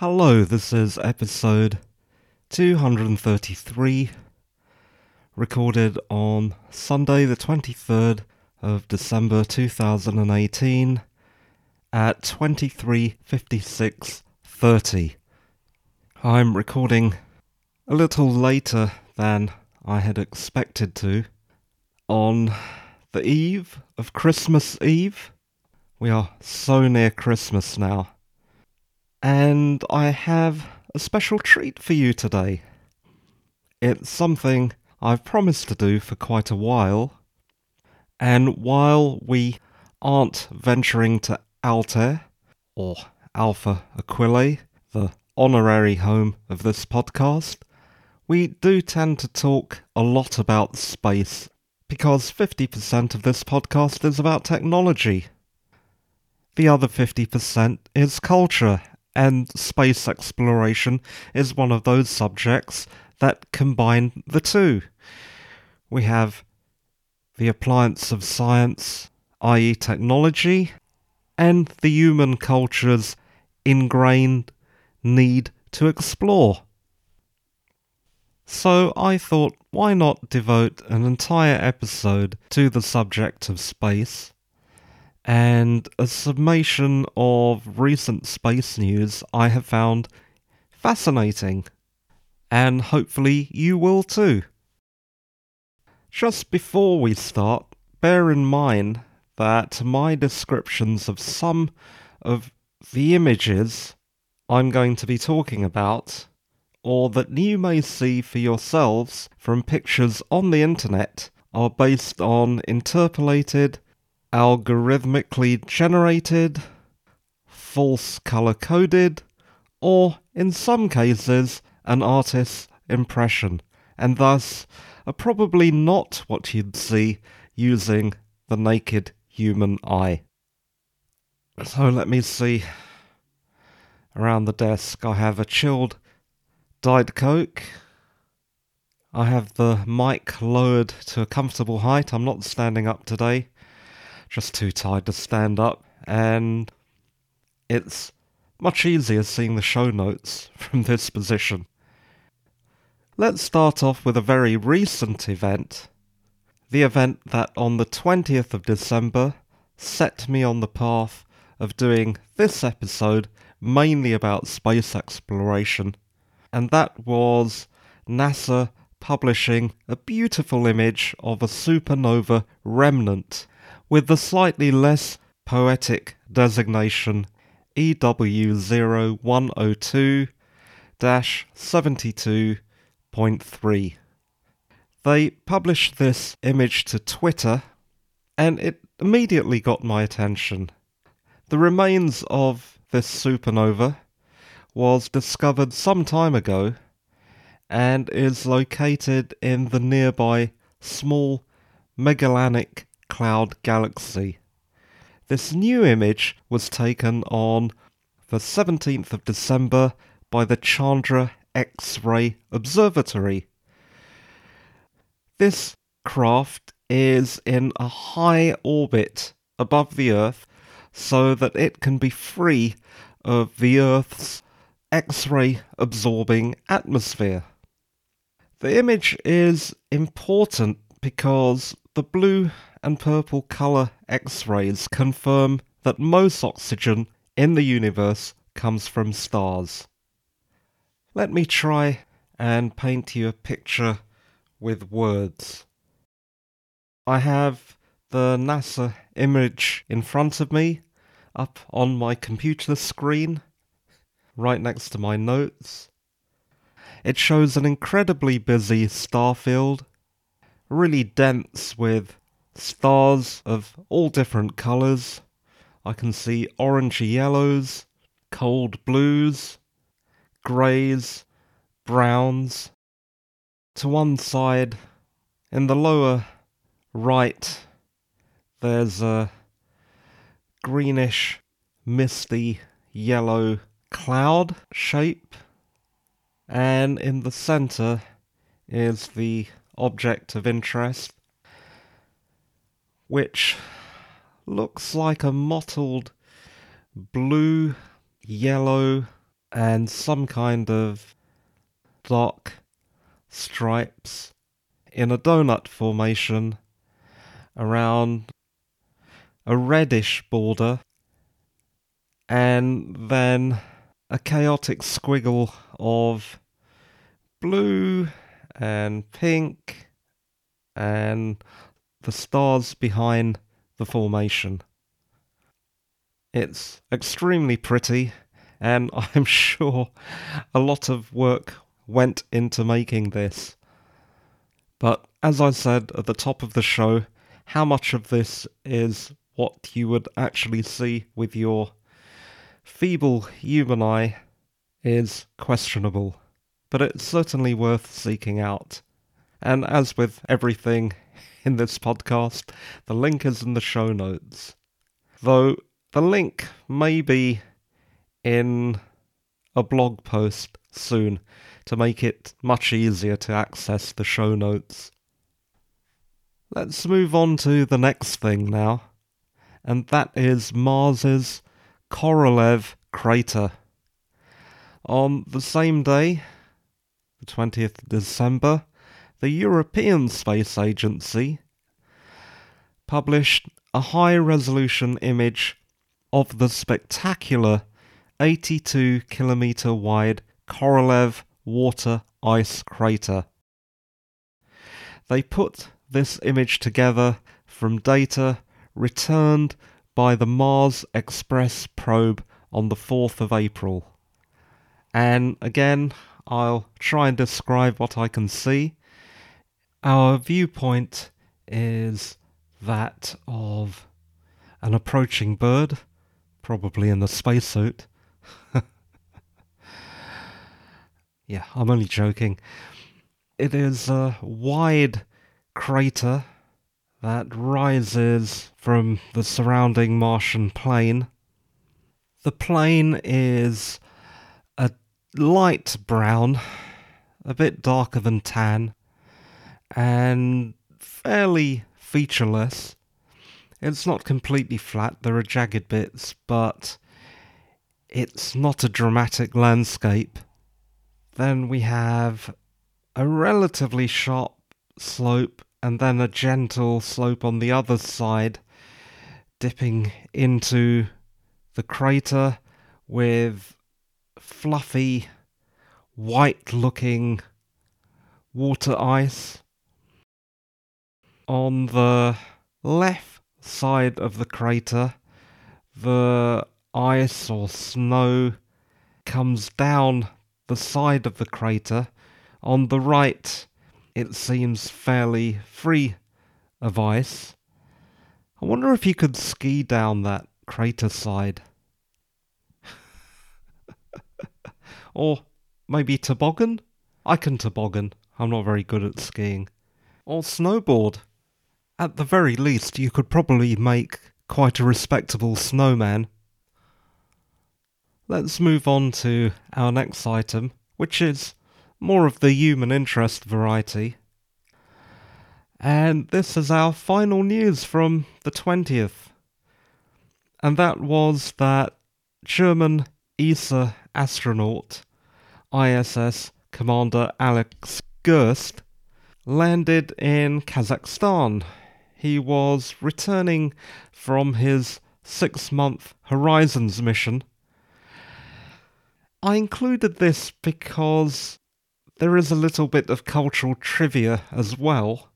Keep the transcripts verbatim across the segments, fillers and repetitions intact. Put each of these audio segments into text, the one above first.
Hello, this is episode two hundred thirty-three, recorded on Sunday the twenty-third of December two thousand eighteen at twenty-three fifty-six thirty. I'm recording a little later than I had expected to. On the eve of Christmas Eve, we are so near Christmas now. And I have a special treat for you today. It's something I've promised to do for quite a while. And while we aren't venturing to Altair, or Alpha Aquilae, the honorary home of this podcast, we do tend to talk a lot about space, because fifty percent of this podcast is about technology. The other fifty percent is culture. And space exploration is one of those subjects that combine the two. We have the appliance of science, that is technology, and the human culture's ingrained need to explore. So I thought, why not devote an entire episode to the subject of space? And a summation of recent space news I have found fascinating, and hopefully you will too. Just before we start, bear in mind that my descriptions of some of the images I'm going to be talking about, or that you may see for yourselves from pictures on the internet, are based on interpolated, algorithmically generated, false color coded, or in some cases an artist's impression, and thus are probably not what you'd see using the naked human eye. So let me see. Around the desk I have a chilled Diet Coke. I have the mic lowered to a comfortable height. I'm not standing up today. Just too tired to stand up, and it's much easier seeing the show notes from this position. Let's start off with a very recent event, the event that on the twentieth of December set me on the path of doing this episode mainly about space exploration, and that was NASA publishing a beautiful image of a supernova remnant with the slightly less poetic designation E W zero one zero two dash seventy-two point three. They published this image to Twitter, and it immediately got my attention. The remains of this supernova was discovered some time ago, and is located in the nearby small Magellanic Cloud galaxy. This new image was taken on the seventeenth of December by the Chandra X-ray Observatory. This craft is in a high orbit above the Earth so that it can be free of the Earth's X-ray absorbing atmosphere. The image is important because the blue and purple colour X-rays confirm that most oxygen in the universe comes from stars. Let me try and paint you a picture with words. I have the NASA image in front of me, up on my computer screen, right next to my notes. It shows an incredibly busy star field, really dense with stars of all different colours. I can see orangey yellows, cold blues, greys, browns. To one side, in the lower right, there's a greenish, misty, yellow cloud shape. And in the centre is the object of interest, which looks like a mottled blue, yellow, and some kind of dark stripes in a donut formation around a reddish border, and then a chaotic squiggle of blue and pink and the stars behind the formation. It's extremely pretty, and I'm sure a lot of work went into making this. But as I said at the top of the show, how much of this is what you would actually see with your feeble human eye is questionable, but it's certainly worth seeking out. And as with everything in this podcast, the link is in the show notes. Though the link may be in a blog post soon to make it much easier to access the show notes. Let's move on to the next thing now, and that is Mars's Korolev crater. On the same day, the twentieth of December, the European Space Agency published a high-resolution image of the spectacular eighty-two kilometer wide Korolev water ice crater. They put this image together from data returned by the Mars Express probe on the fourth of April. And again, I'll try and describe what I can see. Our viewpoint is that of an approaching bird, probably in a spacesuit. Yeah, I'm only joking. It is a wide crater that rises from the surrounding Martian plain. The plain is a light brown, a bit darker than tan, and fairly featureless. It's not completely flat, there are jagged bits, but it's not a dramatic landscape. Then we have a relatively sharp slope and then a gentle slope on the other side, dipping into the crater with fluffy, white-looking water ice. On the left side of the crater, the ice or snow comes down the side of the crater. On the right, it seems fairly free of ice. I wonder if you could ski down that crater side. Or maybe toboggan? I can toboggan. I'm not very good at skiing. Or snowboard. At the very least, you could probably make quite a respectable snowman. Let's move on to our next item, which is more of the human interest variety. And this is our final news from the twentieth. And that was that German E S A astronaut, I S S Commander Alex Gerst, landed in Kazakhstan. He was returning from his six-month Horizons mission. I included this because there is a little bit of cultural trivia as well.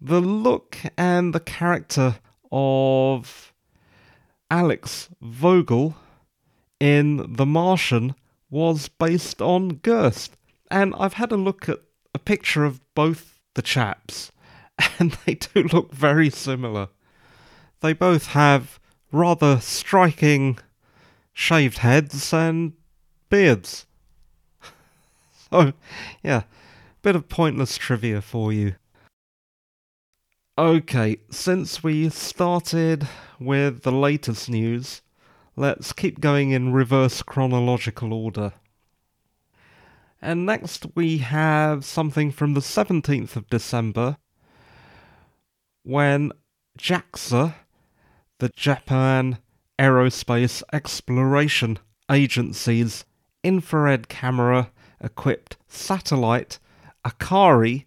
The look and the character of Alex Vogel in The Martian was based on Gerst. And I've had a look at a picture of both the chaps, and they do look very similar. They both have rather striking shaved heads and beards. Oh, yeah, bit of pointless trivia for you. Okay, since we started with the latest news, let's keep going in reverse chronological order. And next we have something from the seventeenth of December, when JAXA, the Japan Aerospace Exploration Agency's infrared camera-equipped satellite Akari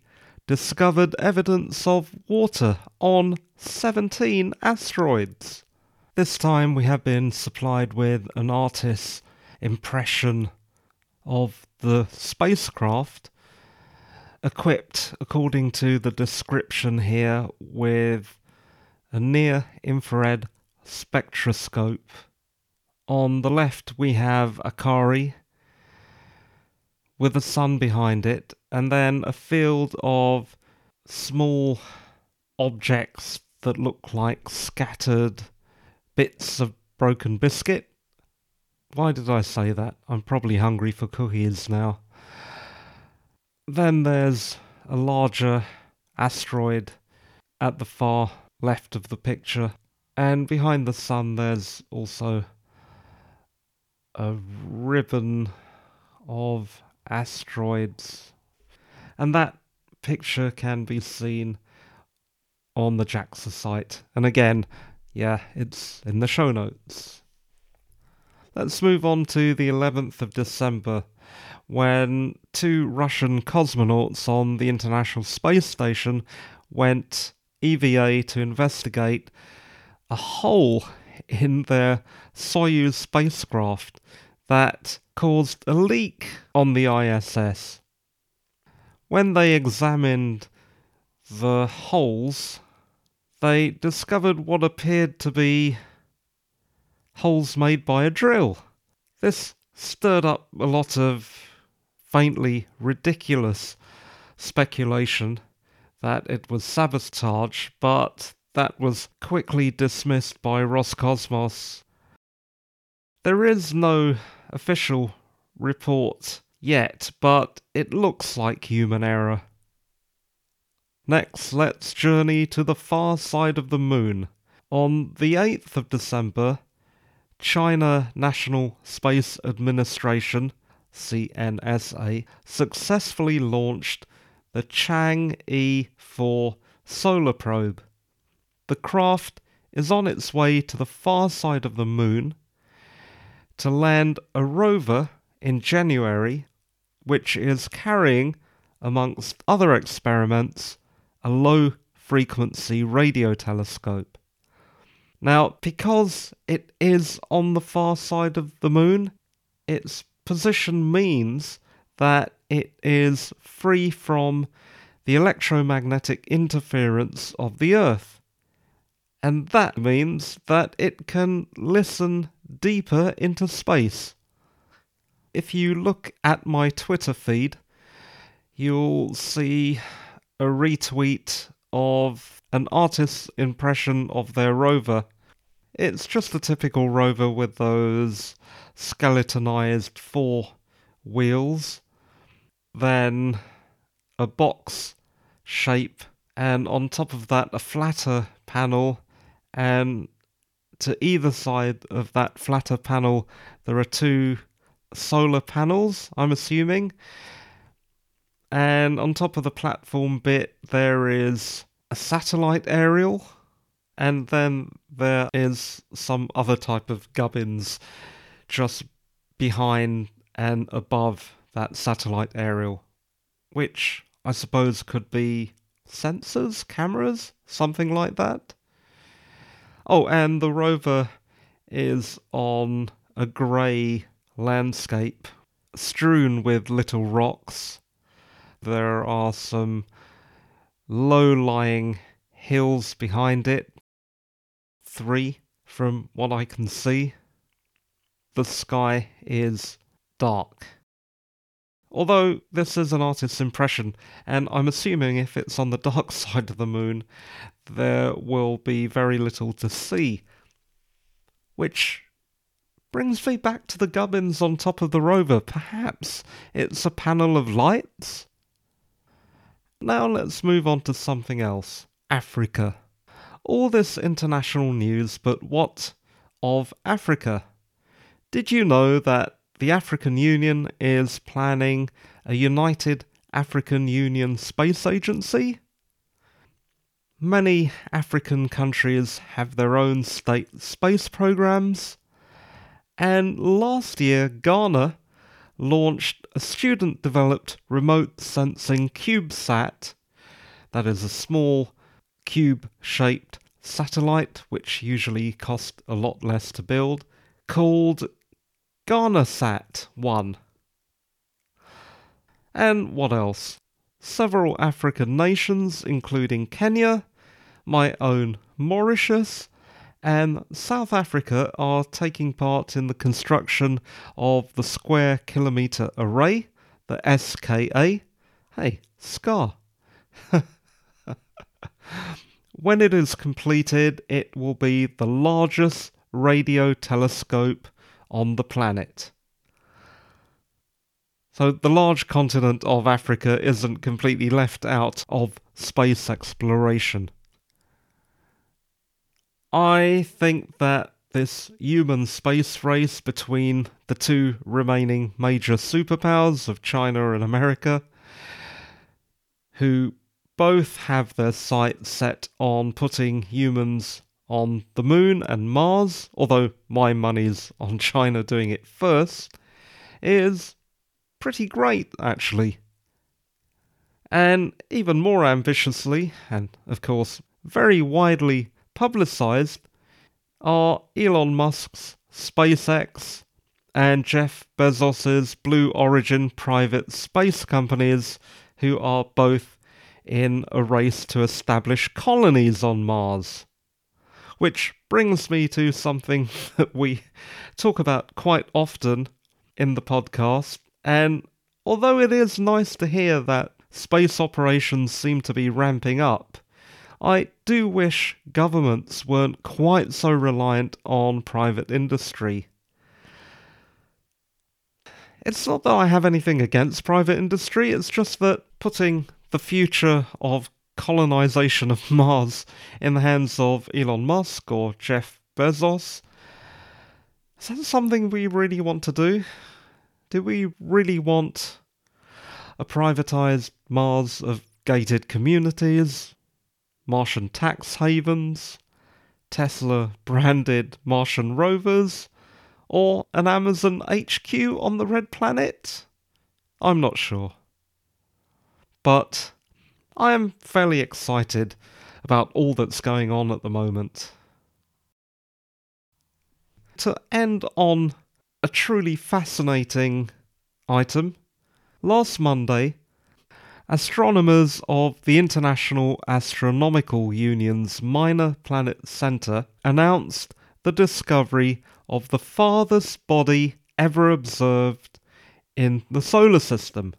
discovered evidence of water on seventeen asteroids. This time we have been supplied with an artist's impression of the spacecraft, equipped, according to the description here, with a near-infrared spectroscope. On the left we have Akari with the sun behind it, and then a field of small objects that look like scattered bits of broken biscuit. Why did I say that? I'm probably hungry for cookies now. Then there's a larger asteroid at the far left of the picture. And behind the sun there's also a ribbon of asteroids. And that picture can be seen on the JAXA site. And again, yeah, it's in the show notes. Let's move on to the eleventh of December, when two Russian cosmonauts on the International Space Station went E V A to investigate a hole in their Soyuz spacecraft that caused a leak on the I S S. When they examined the holes, they discovered what appeared to be holes made by a drill. This stirred up a lot of faintly ridiculous speculation that it was sabotage, but that was quickly dismissed by Roscosmos. There is no official report yet, but it looks like human error. Next, let's journey to the far side of the moon. On the eighth of December, China National Space Administration, C N S A, successfully launched the Chang'e four solar probe. The craft is on its way to the far side of the moon to land a rover in January, which is carrying, amongst other experiments, a low-frequency radio telescope. Now, because it is on the far side of the moon, its position means that it is free from the electromagnetic interference of the Earth. And that means that it can listen deeper into space. If you look at my Twitter feed, you'll see a retweet of an artist's impression of their rover. It's just a typical rover with those skeletonized four wheels, then a box shape, and on top of that a flatter panel, and to either side of that flatter panel there are two solar panels, I'm assuming, and on top of the platform bit there is a satellite aerial, and then there is some other type of gubbins just behind and above that satellite aerial, which I suppose could be sensors, cameras, something like that. Oh, and the rover is on a grey landscape strewn with little rocks. There are some low-lying hills behind it, three from what I can see. The sky is dark. Although this is an artist's impression, and I'm assuming if it's on the dark side of the moon, there will be very little to see. Which brings me back to the gubbins on top of the rover. Perhaps it's a panel of lights? Now let's move on to something else. Africa. All this international news, but what of Africa? Did you know that the African Union is planning a United African Union Space Agency? Many African countries have their own state space programs, and last year Ghana launched a student-developed remote-sensing CubeSat, that is a small cube-shaped satellite, which usually cost a lot less to build, called GhanaSat one. And what else? Several African nations, including Kenya, my own Mauritius, and South Africa are taking part in the construction of the Square Kilometre Array, the S K A. Hey, S C A. When it is completed, it will be the largest radio telescope on the planet. So the large continent of Africa isn't completely left out of space exploration. I think that this human space race between the two remaining major superpowers of China and America, who both have their sights set on putting humans on the moon and Mars, although my money's on China doing it first, is pretty great, actually. And even more ambitiously, and of course very widely publicised, are Elon Musk's SpaceX and Jeff Bezos's Blue Origin private space companies, who are both in a race to establish colonies on Mars. Which brings me to something that we talk about quite often in the podcast, and although it is nice to hear that space operations seem to be ramping up, I do wish governments weren't quite so reliant on private industry. It's not that I have anything against private industry, it's just that putting the future of colonization of Mars in the hands of Elon Musk or Jeff Bezos, is that something we really want to do? Do we really want a privatized Mars of gated communities, Martian tax havens, Tesla-branded Martian rovers, or an Amazon H Q on the Red Planet? I'm not sure. But I am fairly excited about all that's going on at the moment. To end on a truly fascinating item, last Monday, astronomers of the International Astronomical Union's Minor Planet Center announced the discovery of the farthest body ever observed in the solar system.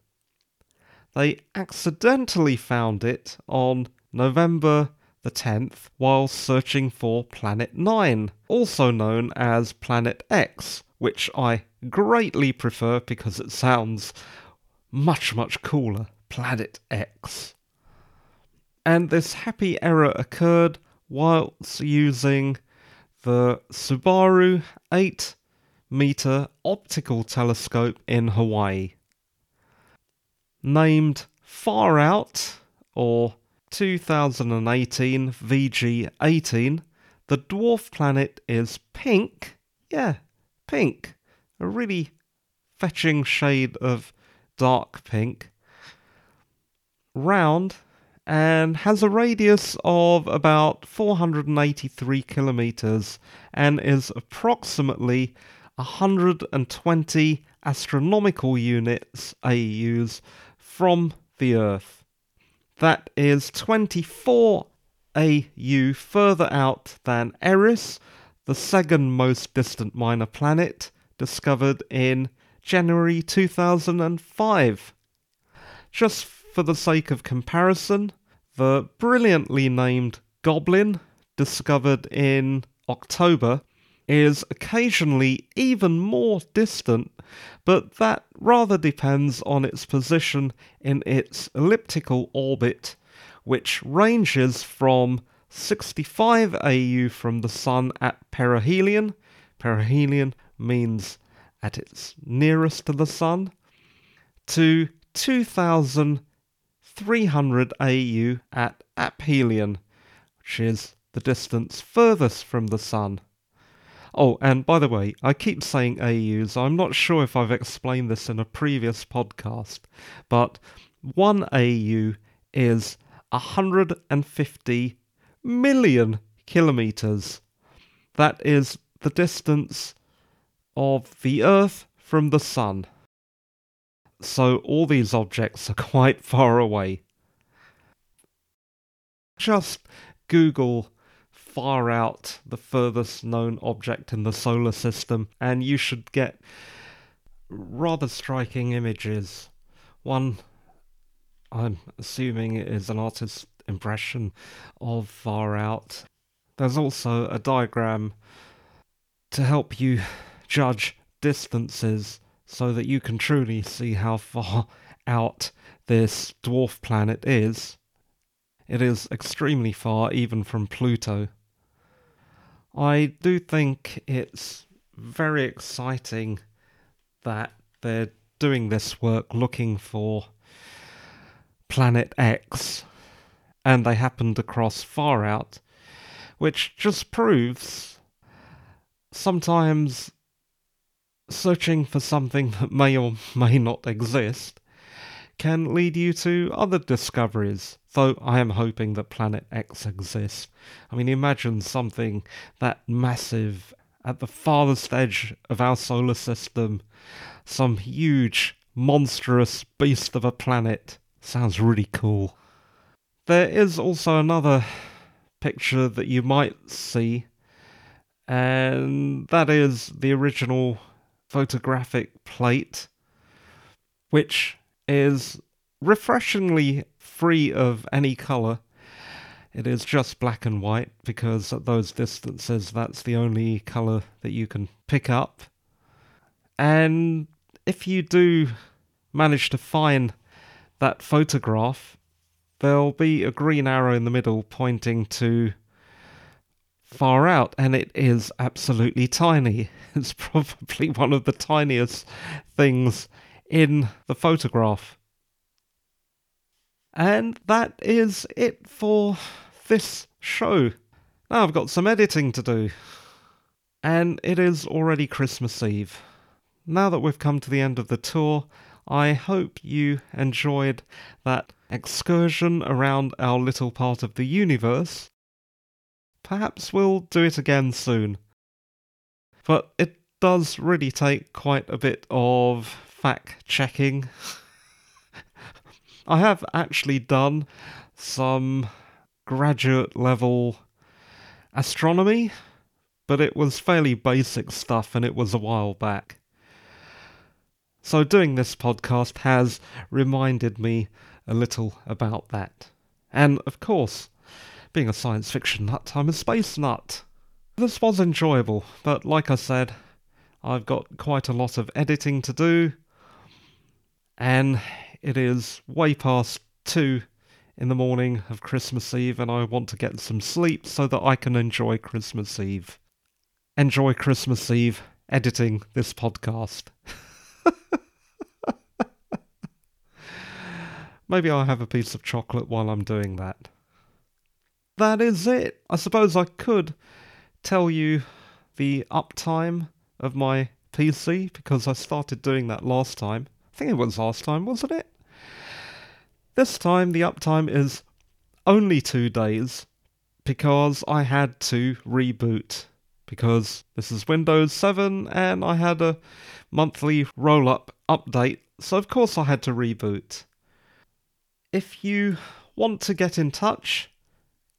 They accidentally found it on November the tenth while searching for Planet nine, also known as Planet X, which I greatly prefer because it sounds much, much cooler. Planet X. And this happy error occurred whilst using the Subaru eight metre optical telescope in Hawaii. Named Far Out, or twenty eighteen V G eighteen, the dwarf planet is pink. Yeah, pink. A really fetching shade of dark pink. Round, and has a radius of about four hundred eighty-three kilometres and is approximately one hundred twenty astronomical units A Us from the Earth. That is twenty-four A U further out than Eris, the second most distant minor planet, discovered in January two thousand five. Just for the sake of comparison, the brilliantly named Goblin, discovered in October, is occasionally even more distant, but that rather depends on its position in its elliptical orbit, which ranges from sixty-five A U from the Sun at perihelion. Perihelion means at its nearest to the Sun, to two thousand three hundred A U at aphelion, which is the distance furthest from the Sun. Oh, and by the way, I keep saying A Us. I'm not sure if I've explained this in a previous podcast, but one A U is one hundred fifty million kilometres. That is the distance of the Earth from the Sun. So all these objects are quite far away. Just Google Far Out, the furthest known object in the solar system, and you should get rather striking images. One, I'm assuming it is an artist's impression of Far Out. There's also a diagram to help you judge distances so that you can truly see how far out this dwarf planet is. It is extremely far, even from Pluto. I do think it's very exciting that they're doing this work looking for Planet X, and they happened across Far Out, which just proves sometimes searching for something that may or may not exist can lead you to other discoveries. Though I am hoping that Planet X exists. I mean, imagine something that massive at the farthest edge of our solar system. Some huge, monstrous beast of a planet. Sounds really cool. There is also another picture that you might see, and that is the original photographic plate, which is refreshingly free of any colour. It is just black and white, because at those distances that's the only colour that you can pick up. And if you do manage to find that photograph, there'll be a green arrow in the middle pointing to Far Out, and it is absolutely tiny. It's probably one of the tiniest things in the photograph. And that is it for this show. Now I've got some editing to do. And it is already Christmas Eve. Now that we've come to the end of the tour, I hope you enjoyed that excursion around our little part of the universe. Perhaps we'll do it again soon. But it does really take quite a bit of fact-checking. I have actually done some graduate level astronomy, but it was fairly basic stuff and it was a while back. So doing this podcast has reminded me a little about that. And of course, being a science fiction nut, I'm a space nut. This was enjoyable, but like I said, I've got quite a lot of editing to do, and it is way past two in the morning of Christmas Eve, and I want to get some sleep so that I can enjoy Christmas Eve. Enjoy Christmas Eve editing this podcast. Maybe I'll have a piece of chocolate while I'm doing that. That is it. I suppose I could tell you the uptime of my P C, because I started doing that last time. I think it was last time, wasn't it? This time the uptime is only two days because I had to reboot, because this is Windows seven and I had a monthly roll-up update, so of course I had to reboot. If you want to get in touch,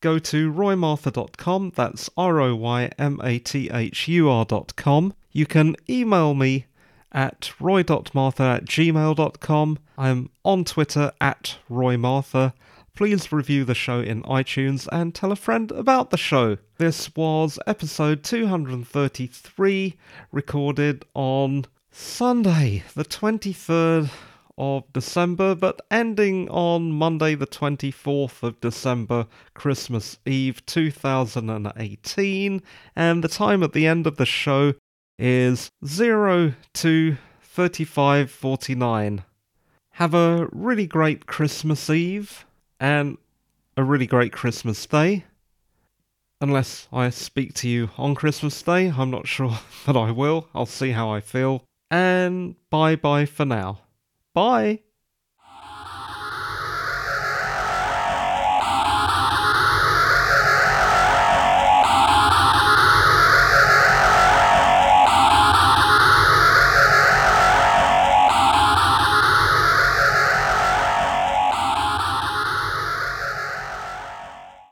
go to roy mathur dot com, that's R O Y M A T H U R dot com. You can email me at roy dot martha at gmail dot com. I'm on Twitter at roymartha. Please review the show in iTunes and tell a friend about the show. This was episode two hundred thirty-three, recorded on Sunday the twenty-third of December, but ending on Monday the twenty-fourth of December, Christmas Eve two thousand eighteen, and the time at the end of the show is zero two thirty-five forty-nine. Have a really great Christmas Eve and a really great Christmas Day. Unless I speak to you on Christmas Day, I'm not sure that I will. I'll see how I feel. And bye-bye for now. Bye!